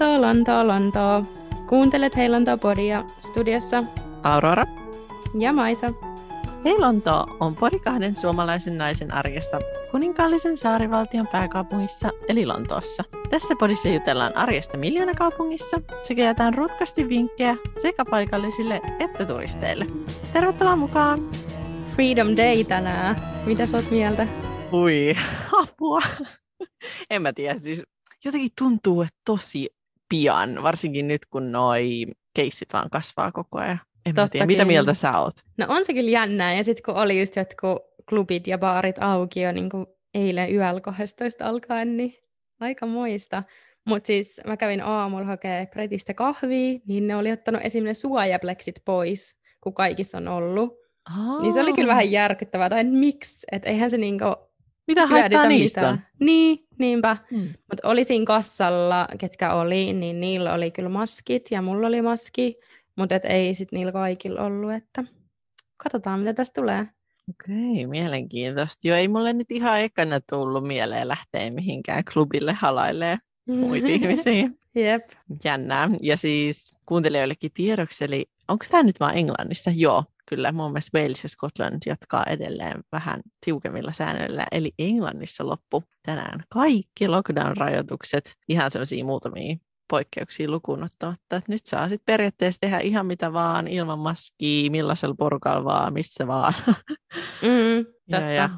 Lontoa, Lontoa, Lontoa. Kuuntelet Hei Lontoa Podia studiossa Aurora ja Maisa. Hei Lontoa on Podi kahden suomalaisen naisen arjesta kuninkaallisen saarivaltion pääkaupungissa eli Lontoossa. Tässä Podissa jutellaan arjesta miljoonakaupungissa sekä jätään rutkasti vinkkejä sekä paikallisille että turisteille. Tervetuloa mukaan! Freedom Day tänään. Mitä sä oot mieltä? Ui, apua. En mä tiedä, siis jotenkin tuntuu, että tosi pian, varsinkin nyt kun noi keissit vaan kasvaa koko ajan. En mä tiedä, mitä mieltä sä oot? No on se kyllä jännää, ja sit kun oli just jotkut klubit ja baarit auki jo niin kuin eilen YL12 alkaen, niin aika moista. Mut siis mä kävin aamulla hakee Pretistä kahvia, niin ne oli ottanut esimerkiksi suojapleksit pois, kun kaikissa on ollut. Oh. Niin se oli kyllä vähän järkyttävää, tai miksi, että eihän se niinku mitä haittaa niistä mitään. Niin, niinpä. Mutta oli siinä kassalla, ketkä oli, niin niillä oli kyllä maskit ja mulla oli maski, mutta ei sitten niillä kaikilla ollut, että katsotaan mitä tästä tulee. Okei, mielenkiintoista. Joo, ei mulle nyt ihan ekana tullut mieleen lähteä mihinkään klubille halailee muita ihmisiä. Jep. Jännää. Ja siis kuuntelijoillekin tiedoksi, eli onko tämä nyt vaan Englannissa? Joo. Kyllä, mun mielestä Wales ja Scotland jatkaa edelleen vähän tiukemmilla säännöillä. Eli Englannissa loppu tänään kaikki lockdown-rajoitukset, ihan sellaisia muutamia poikkeuksia lukuun ottamatta. Nyt saa sitten periaatteessa tehdä ihan mitä vaan, ilman maskia, millaisella porukalla vaan, missä vaan. Ja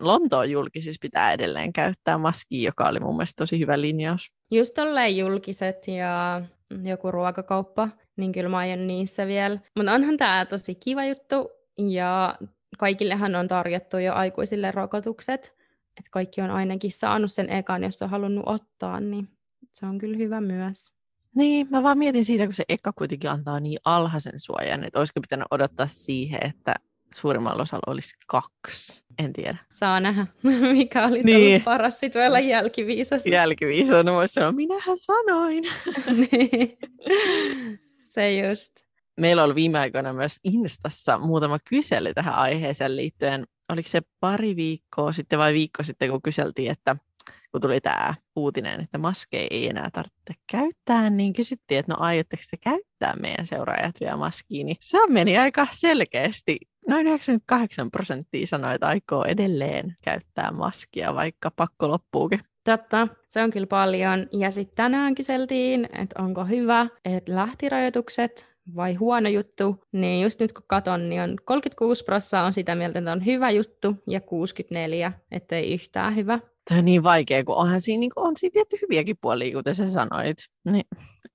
Lontoon julkisissa pitää edelleen käyttää maskia, joka oli mun mielestä tosi hyvä linjaus. Just tolleen julkiset ja joku ruokakauppa. Niin kyllä mä aion niissä vielä. Mutta onhan tämä tosi kiva juttu, ja kaikillehan on tarjottu jo aikuisille rokotukset. Että kaikki on ainakin saanut sen ekan, jos on halunnut ottaa, niin se on kyllä hyvä myös. Niin, mä vaan mietin siitä, kun se eka kuitenkin antaa niin alhaisen suojan, että olisiko pitänyt odottaa siihen, että suurimmalla osalla olisi 2. En tiedä. Saa nähdä, mikä olisi niin ollut paras sitten vielä jälkiviisas. Jälkiviisas, no voisi sanoa, minähän sanoin. Niin. Se just. Meillä oli viime aikoina myös Instassa muutama kysely tähän aiheeseen liittyen. Oliko se pari viikkoa sitten vai viikko sitten, kun kyseltiin, että kun tuli tämä uutinen, että maskeja ei enää tarvitse käyttää, niin kysyttiin, että no aiotteko te käyttää meidän seuraajat vielä maskiin? Niin se meni aika selkeästi. Noin 98% sanoi, että aikoo edelleen käyttää maskia, vaikka pakko loppuukin. Totta, se on kyllä paljon. Ja sitten tänään kyseltiin, että onko hyvä, että lähtirajoitukset vai huono juttu. Niin just nyt kun katson, niin on 36% on sitä mieltä, että on hyvä juttu ja 64%, ettei yhtään hyvä. Tämä on niin vaikea, kun onhan siinä, niin on siinä tietty hyviäkin puolia, kuten sä sanoit. Niin,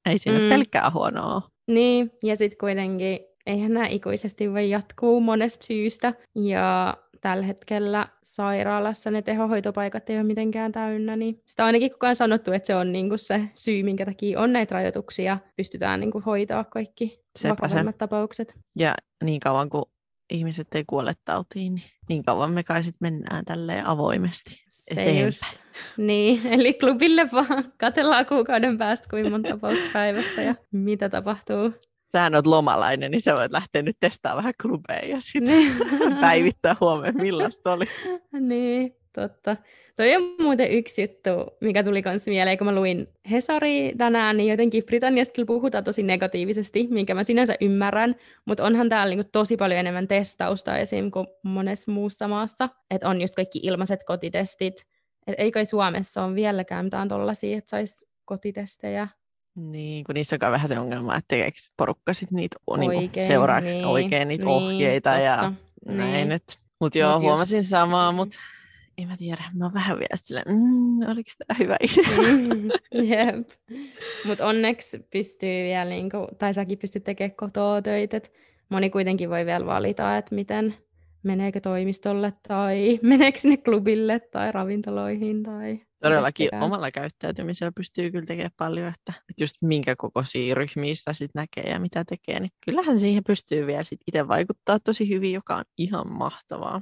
ei siinä pelkkää huonoa. Niin, ja sitten kuitenkin eihän nämä ikuisesti voi jatkuu monesta syystä. Ja tällä hetkellä sairaalassa ne tehohoitopaikat ei ole mitenkään täynnä, niin sitä on ainakin kukaan sanottu, että se on niinku se syy, minkä takia on näitä rajoituksia. Pystytään niinku hoitaa kaikki vakavimmat tapaukset. Ja niin kauan kuin ihmiset ei kuole tautiin, niin kauan me kai sitten mennään tälleen avoimesti eteenpäin. Just. Niin, eli klubille vaan katsellaan kuukauden päästä, kuinka monta tapausta päivästä ja mitä tapahtuu. Sähän oot lomalainen, niin sä voit lähteä nyt testaamaan vähän klubeja ja sitten päivittää huomenna, millaista oli. Niin, totta. Toi on muuten yksi juttu, mikä tuli kanssa mieleen, kun mä luin Hesari tänään, niin jotenkin Britanniasta kyllä puhutaan tosi negatiivisesti, minkä mä sinänsä ymmärrän, mutta onhan täällä niinku tosi paljon enemmän testausta esim. Kuin monessa muussa maassa, että on just kaikki ilmaiset kotitestit, että ei kai Suomessa ole vieläkään mitään tollaisia, että saisi kotitestejä. Niin, kun niissä on vähän se ongelma, että tekeekö porukka sit niitä oikein, seuraavaksi niin, oikein niitä niin, ohjeita totta, ja näin. Niin. Mutta joo, huomasin samaa, mutta en mä tiedä, mä oon vähän vielä silleen, oliko tämä hyvä idea? Jep, mutta onneksi pystyy vielä, niinku, tai säkin pystyt tekemään kotoa töitä, että moni kuitenkin voi vielä valita, että miten meneekö toimistolle tai meneekö sinne klubille tai ravintoloihin tai todellakin kestikään. Omalla käyttäytymisellä pystyy kyllä tekemään paljon, että just minkä kokoisia ryhmiä sitä sit näkee ja mitä tekee, niin kyllähän siihen pystyy vielä sit itse vaikuttaa tosi hyvin, joka on ihan mahtavaa.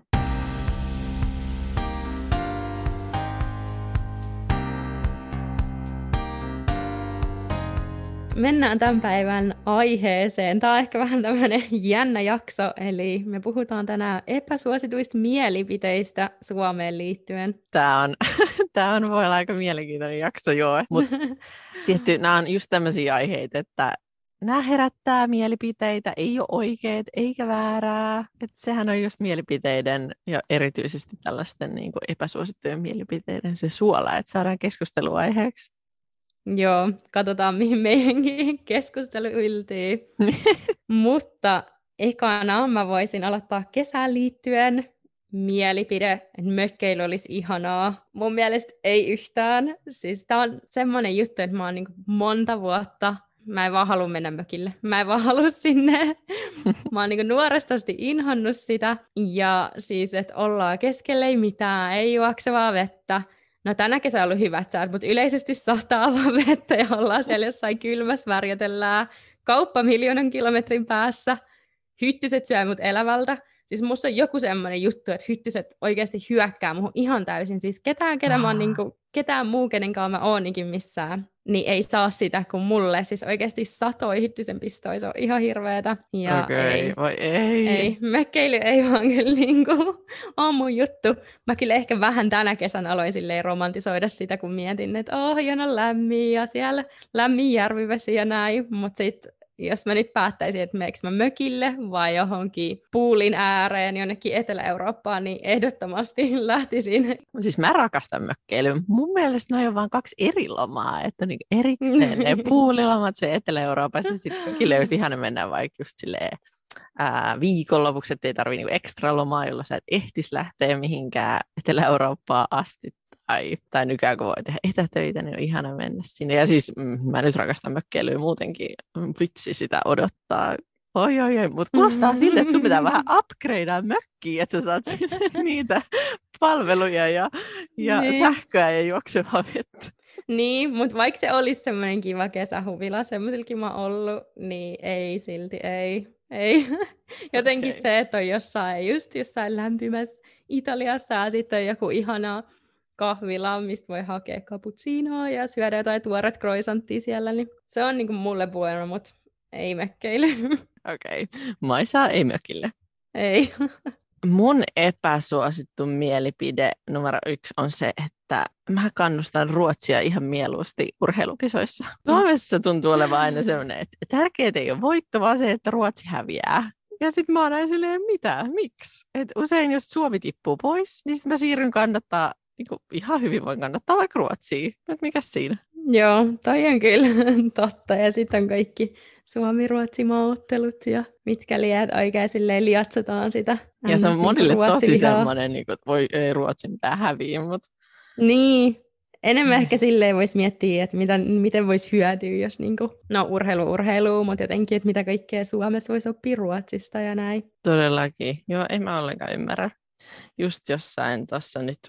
mennään tämän päivän aiheeseen. Tämä on ehkä vähän tämmöinen jännä jakso, eli me puhutaan tänään epäsuosituista mielipiteistä Suomeen liittyen. Tämä on voi olla aika mielenkiintoinen jakso, joo. Mutta tietty, nämä on just tämmöisiä aiheita, että nämä herättää mielipiteitä, ei ole oikeat eikä väärää. Et sehän on just mielipiteiden ja erityisesti tällaisten niin kuin epäsuosittujen mielipiteiden se suola, että saadaan keskusteluaiheeksi. Joo, katsotaan mihin meidänkin keskustelu yltii. Mutta ekana mä voisin aloittaa kesään liittyen mielipide, että mökkeily olisi ihanaa. Mun mielestä ei yhtään. Siis tää on semmoinen juttu, että mä oon niin kuin monta vuotta. Mä en vaan halua mennä mökille. Mä en vaan halua sinne. Mä oon niin kuin nuoresta asti inhonnut sitä. Ja siis, että ollaan keskellä, ei mitään, ei juoksevaa vettä. No tänä kesä on ollut hyvät säät, mutta yleisesti sataa vaan vettä ja ollaan siellä jossain kylmässä, värjätellään. Kauppa 1 000 000 kilometrin päässä. Hyttyset syö mut elävältä. Siis musta on joku semmoinen juttu, että hyttyset oikeasti hyökkää muhun ihan täysin. Siis ketään muu, kenenkaan mä ooninkin missään, niin ei saa sitä kuin mulle. Siis oikeasti satoi hyttysen pistoi, se on ihan hirveetä. Ja okay, ei. Mökkeily ei vaan kyllä niinku ole mun juttu. Mä kyllä ehkä vähän tänä kesänä aloin silleen romantisoida sitä, kun mietin, että hieno lämmin ja siellä lämmin järvivesi ja näin, mutta sitten jos mä nyt päättäisin, että meneekö mä mökille vai johonkin puulin ääreen, jonnekin Etelä-Eurooppaan, niin ehdottomasti lähtisin. Siis mä rakastan mökkeilyä. Mun mielestä ne on vaan 2 eri lomaa, että niin erikseen ne puulilomat se Etelä-Euroopassa, sitten löysi ihana mennä vaikka just silleen viikonlopuksi, ettei tarvii niinku ekstra lomaa, jolla sä et ehtis lähteä mihinkään Etelä-Eurooppaan asti. Tai nykyään kun voi tehdä etätöitä, niin on ihana mennä sinne. Ja siis mä nyt rakastan mökkeilyä muutenkin. Vitsi sitä odottaa. Oi. Mutta kuulostaa siltä, että sun pitää vähän upgradea mökkiä, että sä saat niitä palveluja ja sähköä ja juoksevaa vettä. Niin, mutta vaikka se olisi semmoinen kiva kesähuvila, semmoisilkin mä oon ollut, niin ei silti, ei. Jotenkin okay. Se, että on jossain lämpimässä Italiassa ja sitten joku ihana kahvila, mistä voi hakea cappuccinoa ja syödä jotain tuoret croissanttia siellä, niin se on niinku mulle bueno, mutta ei mökkeille. Okei, Maisa ei mökille. Ei. Mun epäsuosittu mielipide numero 1 on se, että mä kannustan Ruotsia ihan mieluusti urheilukisoissa. Suomessa tuntuu olevan aina sellainen, että tärkeää ei ole voitto, vaan se, että Ruotsi häviää. Ja sitten mä oon aina silleen, mitä, miksi? Et usein jos Suomi tippuu pois, niin sitten mä siirryn kannattaa niin ihan hyvin voin kannattaa vaikka Ruotsia. Mutta mikäs siinä? Joo, toi on kyllä totta. Ja sitten on kaikki Suomi-Ruotsi-maaottelut ja mitkä liät oikein silleen liatsotaan sitä. Ja se on monille tosi semmoinen, niin että voi ei Ruotsin pitää häviä. Mutta niin, enemmän ehkä silleen voisi miettiä, että miten voisi hyötyä, jos niinku, no urheilu, mutta jotenkin, että mitä kaikkea Suomessa voisi oppia Ruotsista ja näin. Todellakin. Joo, en mä ollenkaan ymmärrä. Just jossain tuossa nyt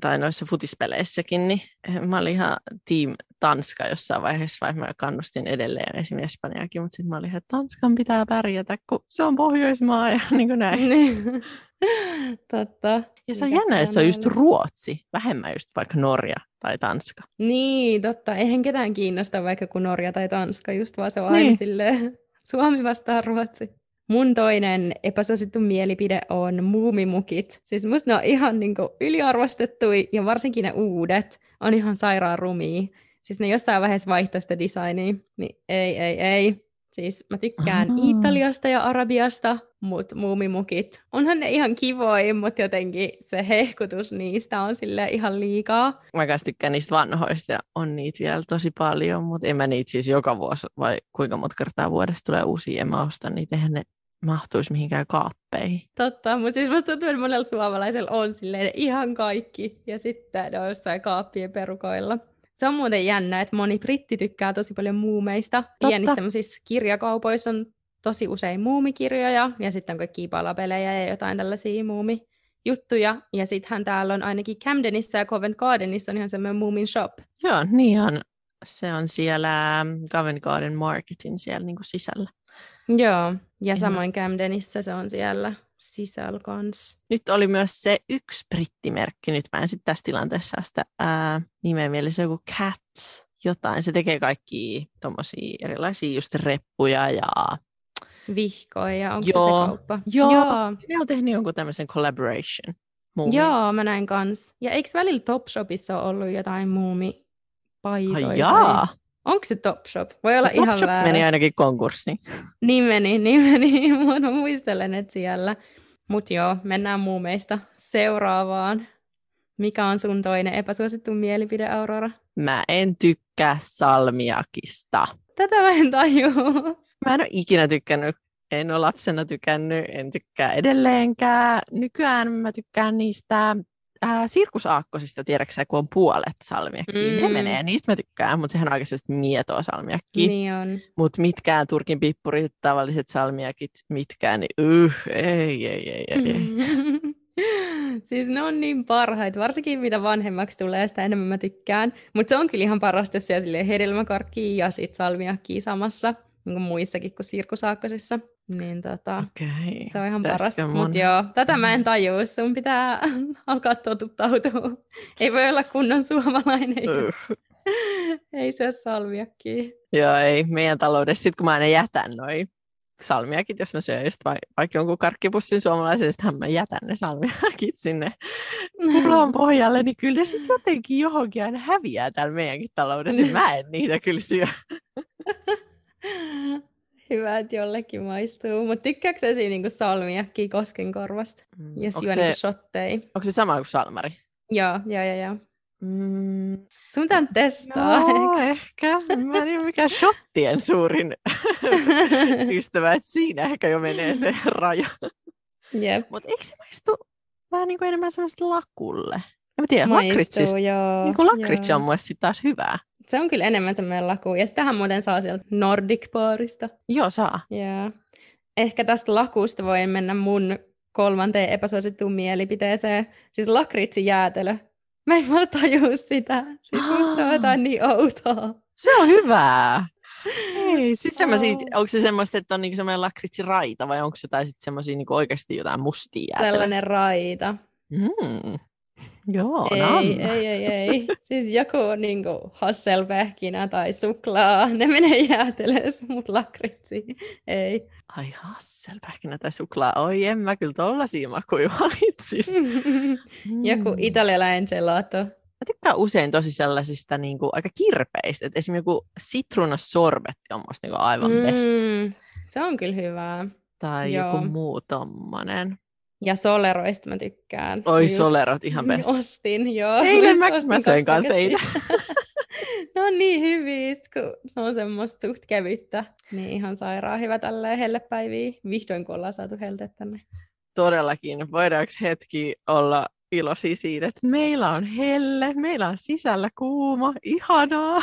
tai noissa futispeleissäkin, niin mä olin ihan team Tanska jossain vaiheessa, vaikka mä kannustin edelleen esimerkiksi Espanjaakin, mutta sitten mä olin ihan, että Tanskan pitää pärjätä, kun se on Pohjoismaa ja niin kuin näin. Totta. Ja se on jännä, jos se on just Ruotsi, vähemmän just vaikka Norja tai Tanska. Niin, totta. Eihän ketään kiinnosta vaikka kun Norja tai Tanska, just vaan se on aina silleen Suomi vastaan Ruotsi. Mun toinen epäsuosittu mielipide on muumimukit. Siis musta ne on ihan niinku yliarvostettuja ja varsinkin ne uudet on ihan sairaan rumia. Siis ne jossain vaiheessa vaihtoi sitä designia, niin ei. Siis mä tykkään Italiasta ja Arabiasta, mutta muumimukit. Onhan ne ihan kivoja, mutta jotenkin se hehkutus niistä on silleen ihan liikaa. Mä kanssa tykkään niistä vanhoista ja on niitä vielä tosi paljon, mutta en mä niitä siis joka vuosi, vai kuinka monta kertaa vuodessa tulee uusia, en mä osta niitä, eihän ne mahtuisi mihinkään kaappeihin. Totta, mutta siis musta tuntuu, että monella suomalaisella on silleen ihan kaikki ja sitten ne on jossain kaappien perukoilla. Se on muuten jännä, että moni britti tykkää tosi paljon muumeista. Totta. Pienissä sellaisissa kirjakaupoissa on tosi usein muumikirjoja ja sitten on kaikkia palapelejä ja jotain tällaisia muumijuttuja. Ja sittenhän täällä on ainakin Camdenissa ja Covent Gardenissa on ihan semmoinen muumin shop. Joo, niin on. Se on siellä Covent Garden Marketin siellä niin kuin sisällä. Joo, ja samoin Camdenissa se on siellä sisällä kans. Nyt oli myös se yksi brittimerkki, nyt mä en sitten tässä tilanteessa sitä nimeä mielessä joku Cats, jotain. Se tekee kaikki tommosia erilaisia just reppuja ja... vihkoja, onko se kauppa? Joo. Ne on tehnyt jonkun tämmöisen collaboration. Muumi. Joo, mä näin kans. Ja eikö välillä Topshopissa ole ollut jotain muumipaitoja? Ai jaa. Onko se Topshop? Voi olla ihan väärässä. Topshop meni ainakin konkurssiin. Niin meni, mutta muistelen, että siellä. Mutta joo, mennään muumeista seuraavaan. Mikä on sun toinen epäsuosittu mielipide, Aurora? Mä en tykkää salmiakista. Tätä mä en tajua. Mä en ole ikinä tykkännyt. En ole lapsena tykännyt, en tykkää edelleenkään. Nykyään mä tykkään niistä sirkusaakkoisista, tiedäksä, kun on puolet salmiakkiä. Ne menee, niistä mä tykkään, mutta sehän on oikeasti mietoa salmiakkiä. Niin on. Mutta mitkään turkin pippurit, tavalliset salmiakit, mitkään, niin ei. Siis ne on niin parhaita, varsinkin mitä vanhemmaksi tulee, sitä enemmän mä tykkään. Mutta se on kyllä ihan parasta, jos siellä hedelmäkarkkia ja sit salmiakkiä samassa. Niin kuin muissakin kuin sirkusaakkosissa, niin okay, se on ihan parasta. Mutta joo, tätä mä en tajua, sun pitää alkaa totuttautua. Ei voi olla kunnon suomalainen, ei syö salmiakkiä. Joo, ei meidän taloudessa, sit kun mä aina jätän noi salmiakit, jos mä syön just vaikka jonkun karkkipussin suomalaisen, sitähän mä jätän ne salmiakit sinne kulon pohjalle, niin kyllä ne sit jotenkin johonkin aina häviää täällä meidänkin taloudessa, niin mä en niitä kyllä syö. Hyvä, että jollekin maistuu. Mutta tykkääkö sä siinä niinku salmiakkiä koskenkorvasta? Ja syö niinku shotteja. Onko se sama kuin salmari? Joo. Sun pitää testaa. No, ehkä. Mä en ole mikään shottien suurin ystävä, että siinä ehkä jo menee se raja. Yep. Mutta eikö se maistu vähän niinku enemmän semmoista lakulle? En mä tiedä, lakritsis. Niinku lakritsi on mun sitten taas hyvää. Se on kyllä enemmän semmoinen laku. Ja sitähän muuten saa sieltä Nordic-paarista. Joo, saa. Yeah. Ehkä tästä lakusta voi mennä mun kolmanteen epäsuosittuun mielipiteeseen. Siis lakritsijäätelö. Mä en vaan tajua sitä. Siis musta on jotain niin outoa. Se on hyvää. Ei, siis onko se semmoista, että on niinku semmoinen lakritsiraita vai onko se tai sitten semmoisia niinku oikeasti jotain mustia jäätelöä? Sellainen raita. Joo, ei. Siis joku niinku hasselpähkinä tai suklaa, ne menee jäätelös, mut lakritsi ei. Ai hasselpähkinä tai suklaa, oi en mä kyllä tollasia makuja valitsis. Joku italialainen gelato. Mä tykkään usein tosi sellaisista niinku aika kirpeistä, että esimerkiksi joku sitruunasorbetti on musta niinku aivan best. Se on kyllä hyvää. Tai joku muu tommonen. Ja soleroista mä tykkään. Oi, solerot ihan best. Ostin, joo. Eilen mä söin kanssa eilen. No niin hyviä, kun se on semmoista suht kevyttä. Niin ihan sairaan hyvä tälleen hellepäiviä. Vihdoin kun ollaan saatu helteet tänne. Todellakin. Voidaanko hetki olla iloisia siitä, että meillä on helle, meillä on sisällä kuuma, ihanaa.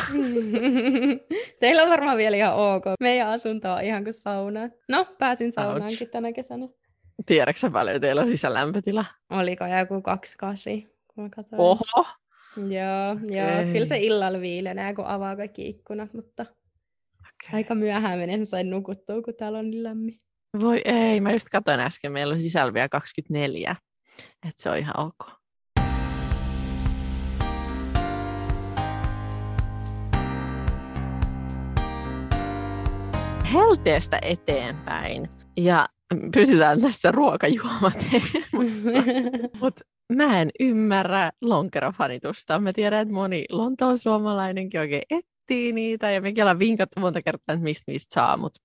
Teillä on varmaan vielä ihan ok. Meidän asunto on ihan kuin sauna. No, pääsin saunaankin tänä kesänä. Tiedätkö sä paljon, teillä on sisälämpötila? Oliko joku 28, kun mä katsoin. Oho! Joo. Kyllä se illalla viilenee, kun avaa kaikki ikkunat, mutta aika myöhään menen, mä sain nukuttua, kun täällä on niin lämmin. Voi ei, mä just katsoin äsken, meillä on sisällä vielä 24, että se on ihan ok. Helteestä eteenpäin. Ja pysytään tässä ruokajuomateemassa, mutta mä en ymmärrä lonkerofanitusta. Mä tiedän, että moni Lontoon suomalainenkin oikein etsii niitä, ja mekin ollaan vinkattu monta kertaa, että mistä saa, mutta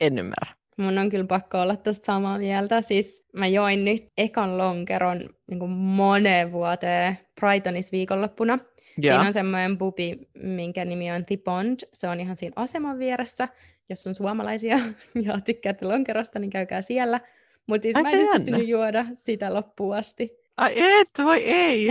en ymmärrä. Mun on kyllä pakko olla tuosta samaa mieltä. Siis mä join nyt ekan lonkeron niin moneen vuoteen Brightonissa viikonloppuna. Yeah. Siinä on semmoinen pubi, minkä nimi on The Bond. Se on ihan siinä aseman vieressä. Jos on suomalaisia ja tykkäätte lonkerosta, niin käykää siellä. Mutta siis mä en pystynyt juoda sitä loppuun asti. Ai et, voi ei.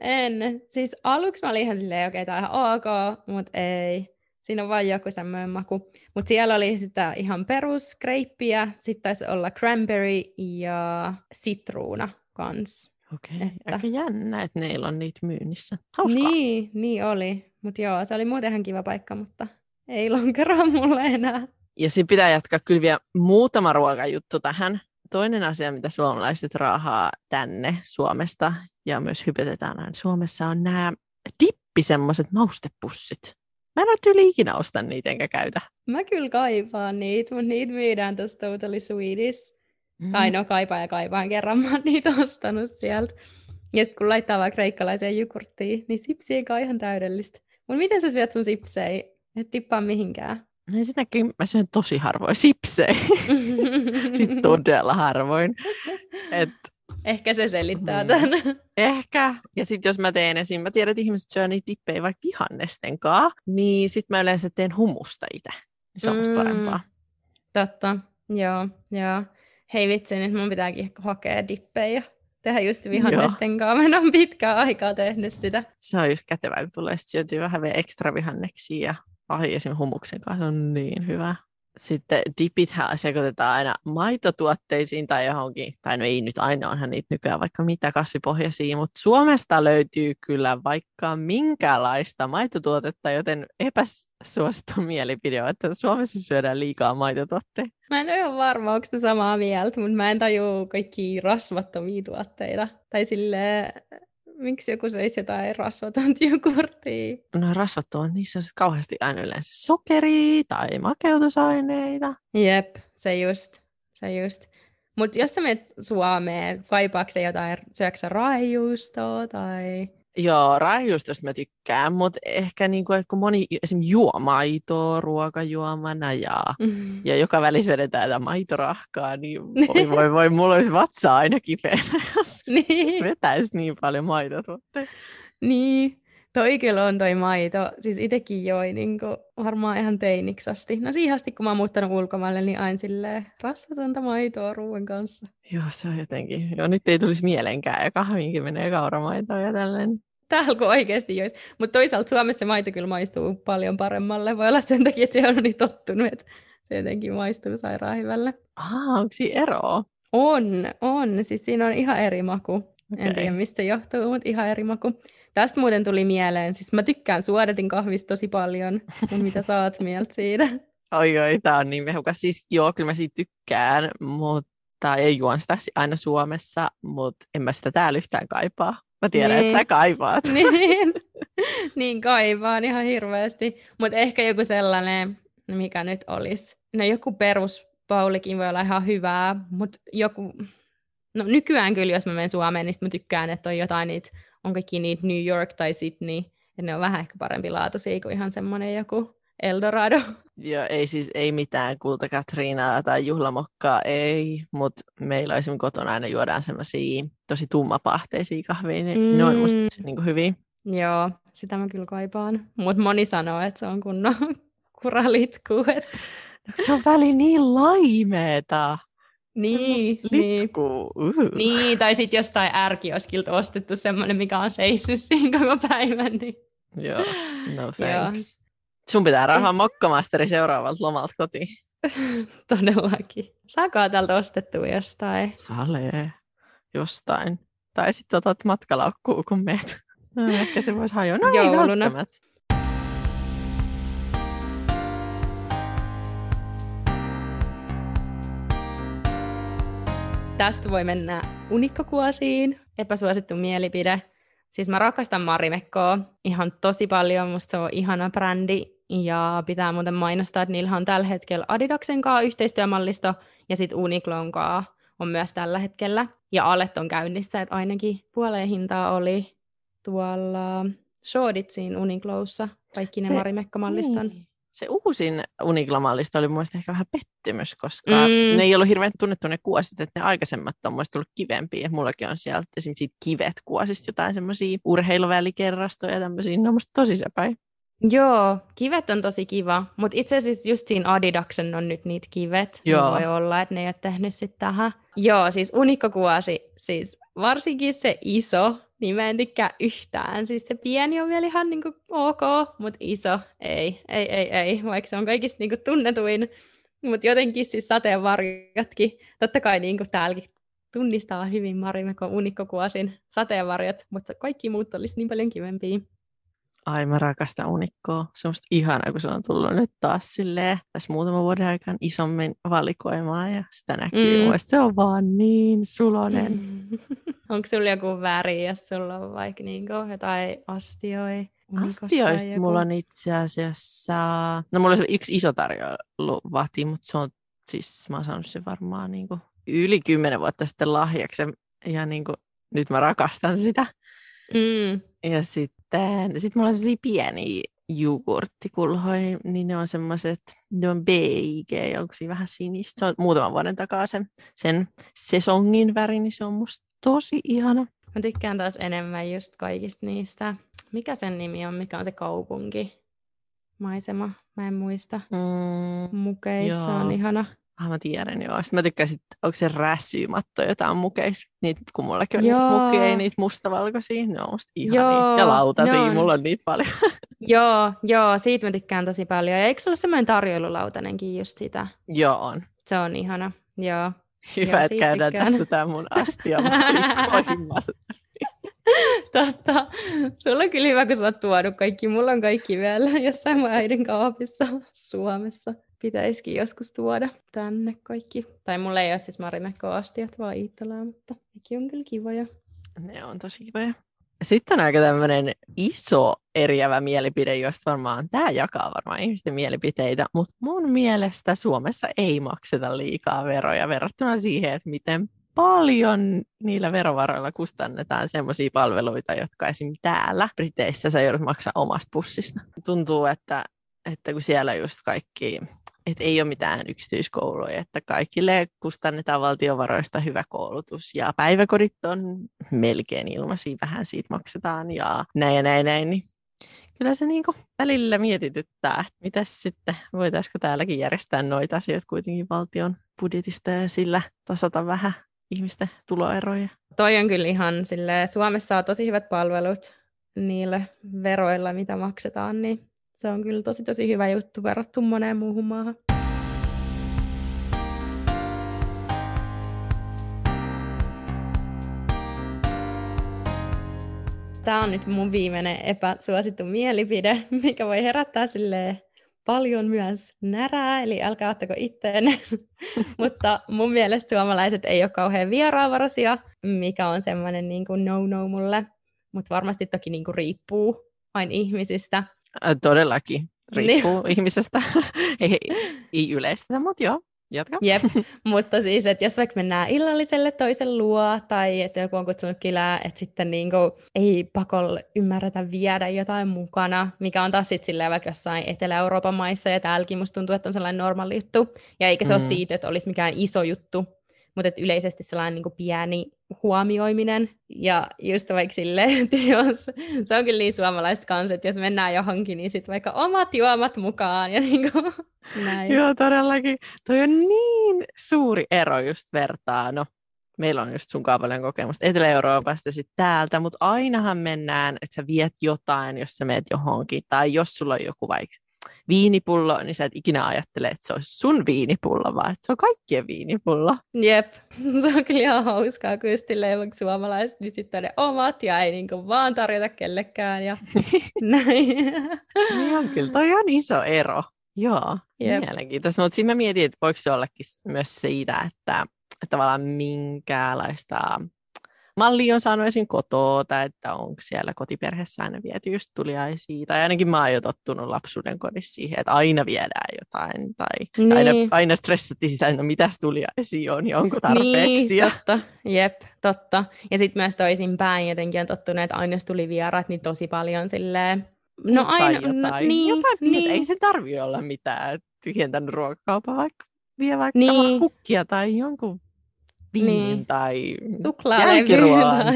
En. Siis aluksi mä olin ihan silleen, okei, tää on ihan ok, mutta ei. Siinä on vain joku semmoinen maku. Mutta siellä oli sitä ihan peruskreippiä, sitten taisi olla cranberry ja sitruuna kans. Okei, aika jännä, että neillä on niitä myynnissä. Hauskaa. Niin oli. Mutta joo, se oli muutenhan kiva paikka, mutta... ei lonkeroa mulle enää. Ja siinä pitää jatkaa kyllä vielä muutama ruokajuttu tähän. Toinen asia, mitä suomalaiset raahaa tänne Suomesta ja myös hypetetään aina Suomessa, on nämä dippi semmoiset maustepussit. Mä en ole tyyli ikinä osta niitä enkä käytä. Mä kyllä kaipaan niitä, mutta niitä myydään tuossa Totally Swedish. Tai no kaipaan kerran, mä oon niitä ostanut sieltä. Ja sitten kun laittaa vaan kreikkalaiseen jogurttiin, niin sipsi ei kai ihan täydellistä. Mutta miten sä syöt sun sipsejä? Et dippaa mihinkään. No ensinnäkin mä syön tosi harvoin sipsejä. Siis todella harvoin. Ehkä se selittää tämän. Ehkä. Ja sitten jos mä teen esim. Mä tiedän, että ihmiset syö niitä dippejä vaikka vihannesten kaa, niin sitten mä yleensä teen humusta itse. Se on musta parempaa. Totta. Joo. Hei vitsi, nyt mun pitääkin hakea dippejä. Tehän just vihannesten kanssa. Mä en ole pitkään aikaa tehnyt sitä. Se on just kätevää, kun tulee sitten syötyä vähän vielä ekstra vihanneksia ja esim. Humuksen kanssa. Se on niin hyvä. Sitten dipithän sekoitetaan aina maitotuotteisiin tai johonkin. Tai no ei nyt aina, onhan niitä nykyään vaikka mitä kasvipohjaisia. Mutta Suomesta löytyy kyllä vaikka minkälaista maitotuotetta, joten epäsuosittu mielipide on, että Suomessa syödään liikaa maitotuotteita. Mä en ole ihan varma, onko se samaa mieltä, mutta mä en tajua kaikkia rasvattomia tuotteita. Tai silleen, miksi joku söisi jotain rasvatonta jogurttia? No rasvattomat, niissä on sitten kauheasti aina yleensä sokeria tai makeutusaineita. Jep, se just. Mutta jos sä menet Suomeen, kaipaatko sä jotain, syöksä raajijuustoa tai... Joo, raajijuustosta mä tykkään, mutta ehkä niinku, että kun moni esimerkiksi juo maitoa ruokajuomana ja joka välissä vedetään tätä maitorahkaa, niin voi, mulla olisi vatsa aina kipeänä, jos vetäisi niin paljon maitotuotteita. Niin, toi kyllä on toi maito. Siis itsekin joi niinku, varmaan ihan teiniksi asti. No siihen asti, kun mä oon muuttanut ulkomaille, niin aina silleen rasvatonta maitoa ruoan kanssa. Joo, se on jotenkin. Joo, nyt ei tulisi mieleenkään ja kahviinkin menee kauramaitoa ja tälleen. Täällä kun oikeasti joisi. Mutta toisaalta Suomessa se maito kyllä maistuu paljon paremmalle. Voi olla sen takia, että se on niin tottunut, että se jotenkin maistuu sairaan hyvälle. Onko siinä eroa? On. Siis siinä on ihan eri maku. Okay. En tiedä mistä johtuu, mutta ihan eri maku. Tästä muuten tuli mieleen, siis mä tykkään suodatin kahvista tosi paljon, mitä sä oot mieltä siitä? Oi, tää on niin mehukas. Siis joo, kyllä mä siitä tykkään, mutta ei juon sitä aina Suomessa, mutta en mä sitä täällä yhtään kaipaa. Mä tiedän, että sä kaipaat. Niin kaipaan ihan hirveästi, mutta ehkä joku sellainen, mikä nyt olisi. No joku peruspaulikin voi olla ihan hyvää, mutta joku... No nykyään kyllä, jos mä menen Suomeen, niin mä tykkään, että on jotain niitä... On kaikki niitä New York tai Sydney, ja ne on vähän ehkä parempi laatuisia kuin ihan semmoinen joku Eldorado. Joo, ei siis ei mitään kultakatriinaa tai juhlamokkaa, ei, mutta meillä esimerkiksi kotona aina juodaan semmoisia tosi tummapahteisia kahveja, ne on musta niin kuin hyviä. Joo, sitä mä kyllä kaipaan, mutta moni sanoo, että se on kunnon kuralitku. Se on väliin niin laimeeta. Niin, tai sitten jostain ärkioskilta ostettu semmoinen, mikä on seissyt siinä koko päivän. Niin. Joo, no thanks. Joo. Sun pitää rahaa mokkamasteri seuraavalta lomalta kotiin. Todellakin. Saakaa täältä ostettua jostain. Salee, jostain. Tai sitten otat matkalaukkuun, kun meet. No, ehkä se voisi hajoa. No jouluna. Ei, tästä voi mennä unikkokuosiin. Epäsuosittu mielipide. Siis mä rakastan Marimekkoa ihan tosi paljon. Musta se on ihana brändi. Ja pitää muuten mainostaa, että niillä on tällä hetkellä Adidaksen kanssa yhteistyömallisto. Ja sit Uniqlon kanssa on myös tällä hetkellä. Ja alet on käynnissä, että ainakin puoleen hintaa oli tuolla Shoeditsiin Uniqlossa. Kaikki ne Marimekko-malliston. Niin. Se uusin Uniqlo-mallisto oli mun mielestä ehkä vähän pettymys, koska ne ei ollut hirveän tunnettu ne kuosit, että ne aikaisemmat on mun mielestä ollut kivempiä. Mullakin on sieltä esimerkiksi kivet kuosista jotain semmoisia urheiluvälikerrastoja ja tämmöisiä. Ne on musta tosi säpäin. Joo, kivet on tosi kiva, mutta itse asiassa just siinä Adidaksen on nyt niitä kivet. Joo. Voi olla, että ne ei ole tehnyt sitten tähän. Joo, siis unikkokuosi, siis varsinkin se iso, niin mä en tykkää yhtään. Siis se pieni on vielä ihan niinku ok, mutta iso ei, vaikka se on kaikista niinku tunnetuin. Mutta jotenkin siis sateenvarjotkin, totta kai niinku täälläkin tunnistaa hyvin Marimekon unikkokuosin sateenvarjot, mutta kaikki muut olisi niin paljon kivempiä. Ai, mä rakastan unikkoa. Se on musta ihanaa, kun se on tullut nyt taas silleen tässä muutaman vuoden aikaan isommin valikoimaan ja sitä näkyy. Se on vaan niin sulonen. Onko sulla joku väri, jos sulla on vaikka niin jotain astioi? Astioista joku... mulla on itse asiassa... No mulla on yksi iso tarjoiluvahti, mutta se on siis, mä oon saanut sen varmaan niin kuin yli 10 vuotta sitten lahjaksi. Ja niin kuin, nyt mä rakastan sitä. Mm. Ja sitten mulla on sellaisia pieniä jogurttikulhoja, niin ne on semmoiset, ne on beige, onko siinä vähän sinistä. Se on muutaman vuoden takaa sen sesongin väri, niin se on musta tosi ihana. Mä tykkään taas enemmän just kaikista niistä. Mikä sen nimi on? Mikä on se kaupunki? Maisema? Mä en muista. Mukeis, se on ihana. Ah, mä tiedän, joo. Sitten mä tykkään, onko se räsymatto jotain mukeis? Niitä, kun mullakin on niitä mukeja, niitä mustavalkoisia, ne on musta ihania. Ja lautasia, mulla on niitä paljon. Joo, siitä mä tykkään tosi paljon. Ja eikö se ole semmoinen tarjoilulautanenkin just sitä? Joo, on. Se on ihana, joo. Hyvä, että käydään tässä tämän mun astialla. Totta. Sulla on kyllä hyvä, kun sä oot tuonut kaikki. Mulla on kaikki vielä jossain mun äidin kaapissa Suomessa. Pitäisikin joskus tuoda tänne kaikki. Tai mulla ei ole siis Marimekko-astiat, vaan Iittalaa, mutta nekin on kyllä kivoja. Ne on tosi kivoja. Sitten on aika tämmöinen iso eriävä mielipide, josta varmaan tämä jakaa varmaan ihmisten mielipiteitä, mutta mun mielestä Suomessa ei makseta liikaa veroja verrattuna siihen, että miten paljon niillä verovaroilla kustannetaan semmoisia palveluita, jotka esim. Täällä Briteissä sä joudut maksaa omasta pussista. Tuntuu, että kun siellä just kaikki, että ei ole mitään yksityiskouluja, että kaikille kustannetaan valtiovaroista hyvä koulutus ja päiväkodit on melkein ilmaisia, vähän siitä maksetaan ja näin, niin kyllä se niinku välillä mietityttää, että mitäs sitten, voitaisiko täälläkin järjestää noita asioita kuitenkin valtion budjetista ja sillä tasata vähän ihmisten tuloeroja. Toi on kyllä ihan silleen, Suomessa on tosi hyvät palvelut niille veroilla, mitä maksetaan, niin se on kyllä tosi hyvä juttu verrattuna moneen muuhun maahan. Tämä on nyt mun viimeinen epäsuosittu mielipide, mikä voi herättää silleen paljon myös närää, eli älkää ottako itteenne. Mutta mun mielestä suomalaiset ei ole kauhean vieraanvaraisia, mikä on semmoinen niin kuin no-no mulle. Mutta varmasti toki niin kuin riippuu aina ihmisistä. Todellakin. Riippuu ihmisestä. ei yleistetä, mutta joo, jatka. Jep, mutta siis, että jos vaikka mennään illalliselle toisen luo, tai että joku on kutsunut kylää, että sitten niinku ei pakolla ymmärretä viedä jotain mukana, mikä on taas sitten silleen vaikka jossain Etelä-Euroopan maissa, ja täälläkin musta tuntuu, että on sellainen normaali juttu, ja eikä se ole siitä, että olisi mikään iso juttu, mutta että yleisesti sellainen niinku pieni huomioiminen, ja just vaikka silleen, että jos, se on kyllä niin suomalaiset kanssa, että jos mennään johonkin, niin sitten vaikka omat juomat mukaan, ja niin kuin näin. Joo, todellakin. Toi on niin suuri ero just vertaa, no meillä on just sunkaan paljon kokemusta Etelä-Euroopasta sitten täältä, mutta ainahan mennään, että sä viet jotain, jos sä meet johonkin, tai jos sulla on joku vaikka viinipullo, niin sä et ikinä ajattele, että se olisi sun viinipullo, vaan että se on kaikkien viinipullo. Jep, se on kyllä ihan hauskaa, kun just suomalaiset, niin sitten ne omat ja ei niin kuin vaan tarjota kellekään ja näin. Ihan kyllä, toi on iso ero. Joo, mielenkiintoista, mutta siinä mä mietin, että voiko se ollakin myös siitä, että tavallaan minkälaista malli on saanut esiin kotoa, tai että onko siellä kotiperheessä aina viety just tuliaisia, tai ainakin mä oon jo tottunut lapsuuden kodissa siihen, että aina viedään jotain, tai niin. aina stressattiin sitä, että no mitäs tuliaisia on, ja onko tarpeeksi. Niin, totta, jep, totta. Ja sitten myös toisinpäin jotenkin on tottunut, että aina jos tuli vieraat, niin tosi paljon silleen, no aina, jotain, ei se tarvitse olla mitään tyhjentänyt ruokakaupan, vaikka vie vaikka kukkia tai jonkun viinin tai jälkiruoan.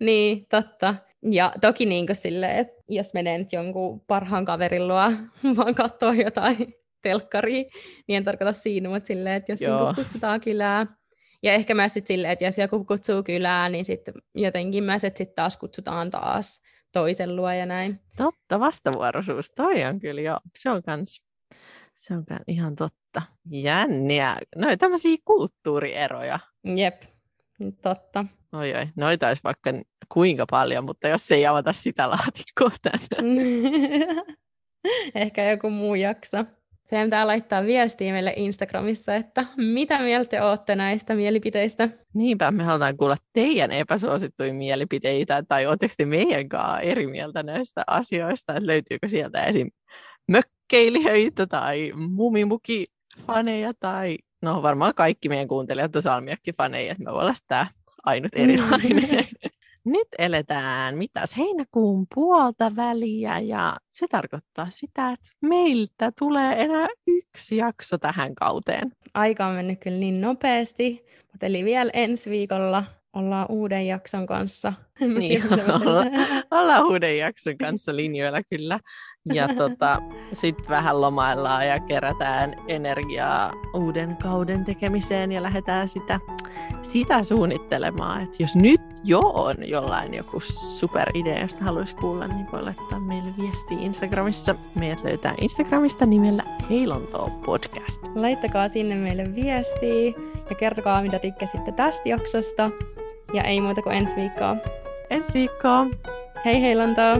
Niin, totta. Ja toki niin kuin silleen, että jos menee nyt jonkun parhaan kaverin luo vaan katsoa jotain telkkaria, niin en tarkoita siinä, mutta silleen, että jos niin kutsutaan kylää. Ja ehkä myös sitten silleen, että jos joku kutsuu kylää, niin sitten jotenkin myös, että sitten taas kutsutaan taas toisen luo ja näin. Totta, vastavuoroisuus. Toi on kyllä joo. Se on ihan totta. Jänniä. No tämmöisiä kulttuurieroja. Jep, totta. Oi, noita olisi vaikka kuinka paljon, mutta jos ei avata sitä laatikkoa tänne. Ehkä joku muu jakso. Teidän pitää laittaa viestiä meille Instagramissa, että mitä mieltä te ootte näistä mielipiteistä. Niinpä, me halutaan kuulla teidän epäsuosittuja mielipiteitä, tai ootteko te meidän kanssa eri mieltä näistä asioista, että löytyykö sieltä esim. Mökkeilijöitä tai mumimukifaneja, tai no varmaan kaikki meidän kuuntelijat on salmiakkifaneja, että me voi olla sitä ainut erilainen. Nyt eletään mitäs heinäkuun puolta väliä ja se tarkoittaa sitä, että meiltä tulee enää yksi jakso tähän kauteen. Aika on mennyt kyllä niin nopeasti, mutta eli vielä ensi viikolla ollaan uuden jakson kanssa. Niin, ollaan uuden jakson kanssa linjoilla kyllä. Ja sitten vähän lomaillaan ja kerätään energiaa uuden kauden tekemiseen ja lähdetään sitä suunnittelemaan. Et jos nyt jo on jollain joku superidea, josta haluaisi kuulla, niin voi laittaa meille viestiä Instagramissa. Meidät löytää Instagramista nimellä Hei Lontoa Podcast. Laittakaa sinne meille viestiä ja kertokaa, mitä tykkäsitte tästä jaksosta. Ja ei muuta kuin ensi viikkoa. Ensi viikkoa. Hei hei Lontoa!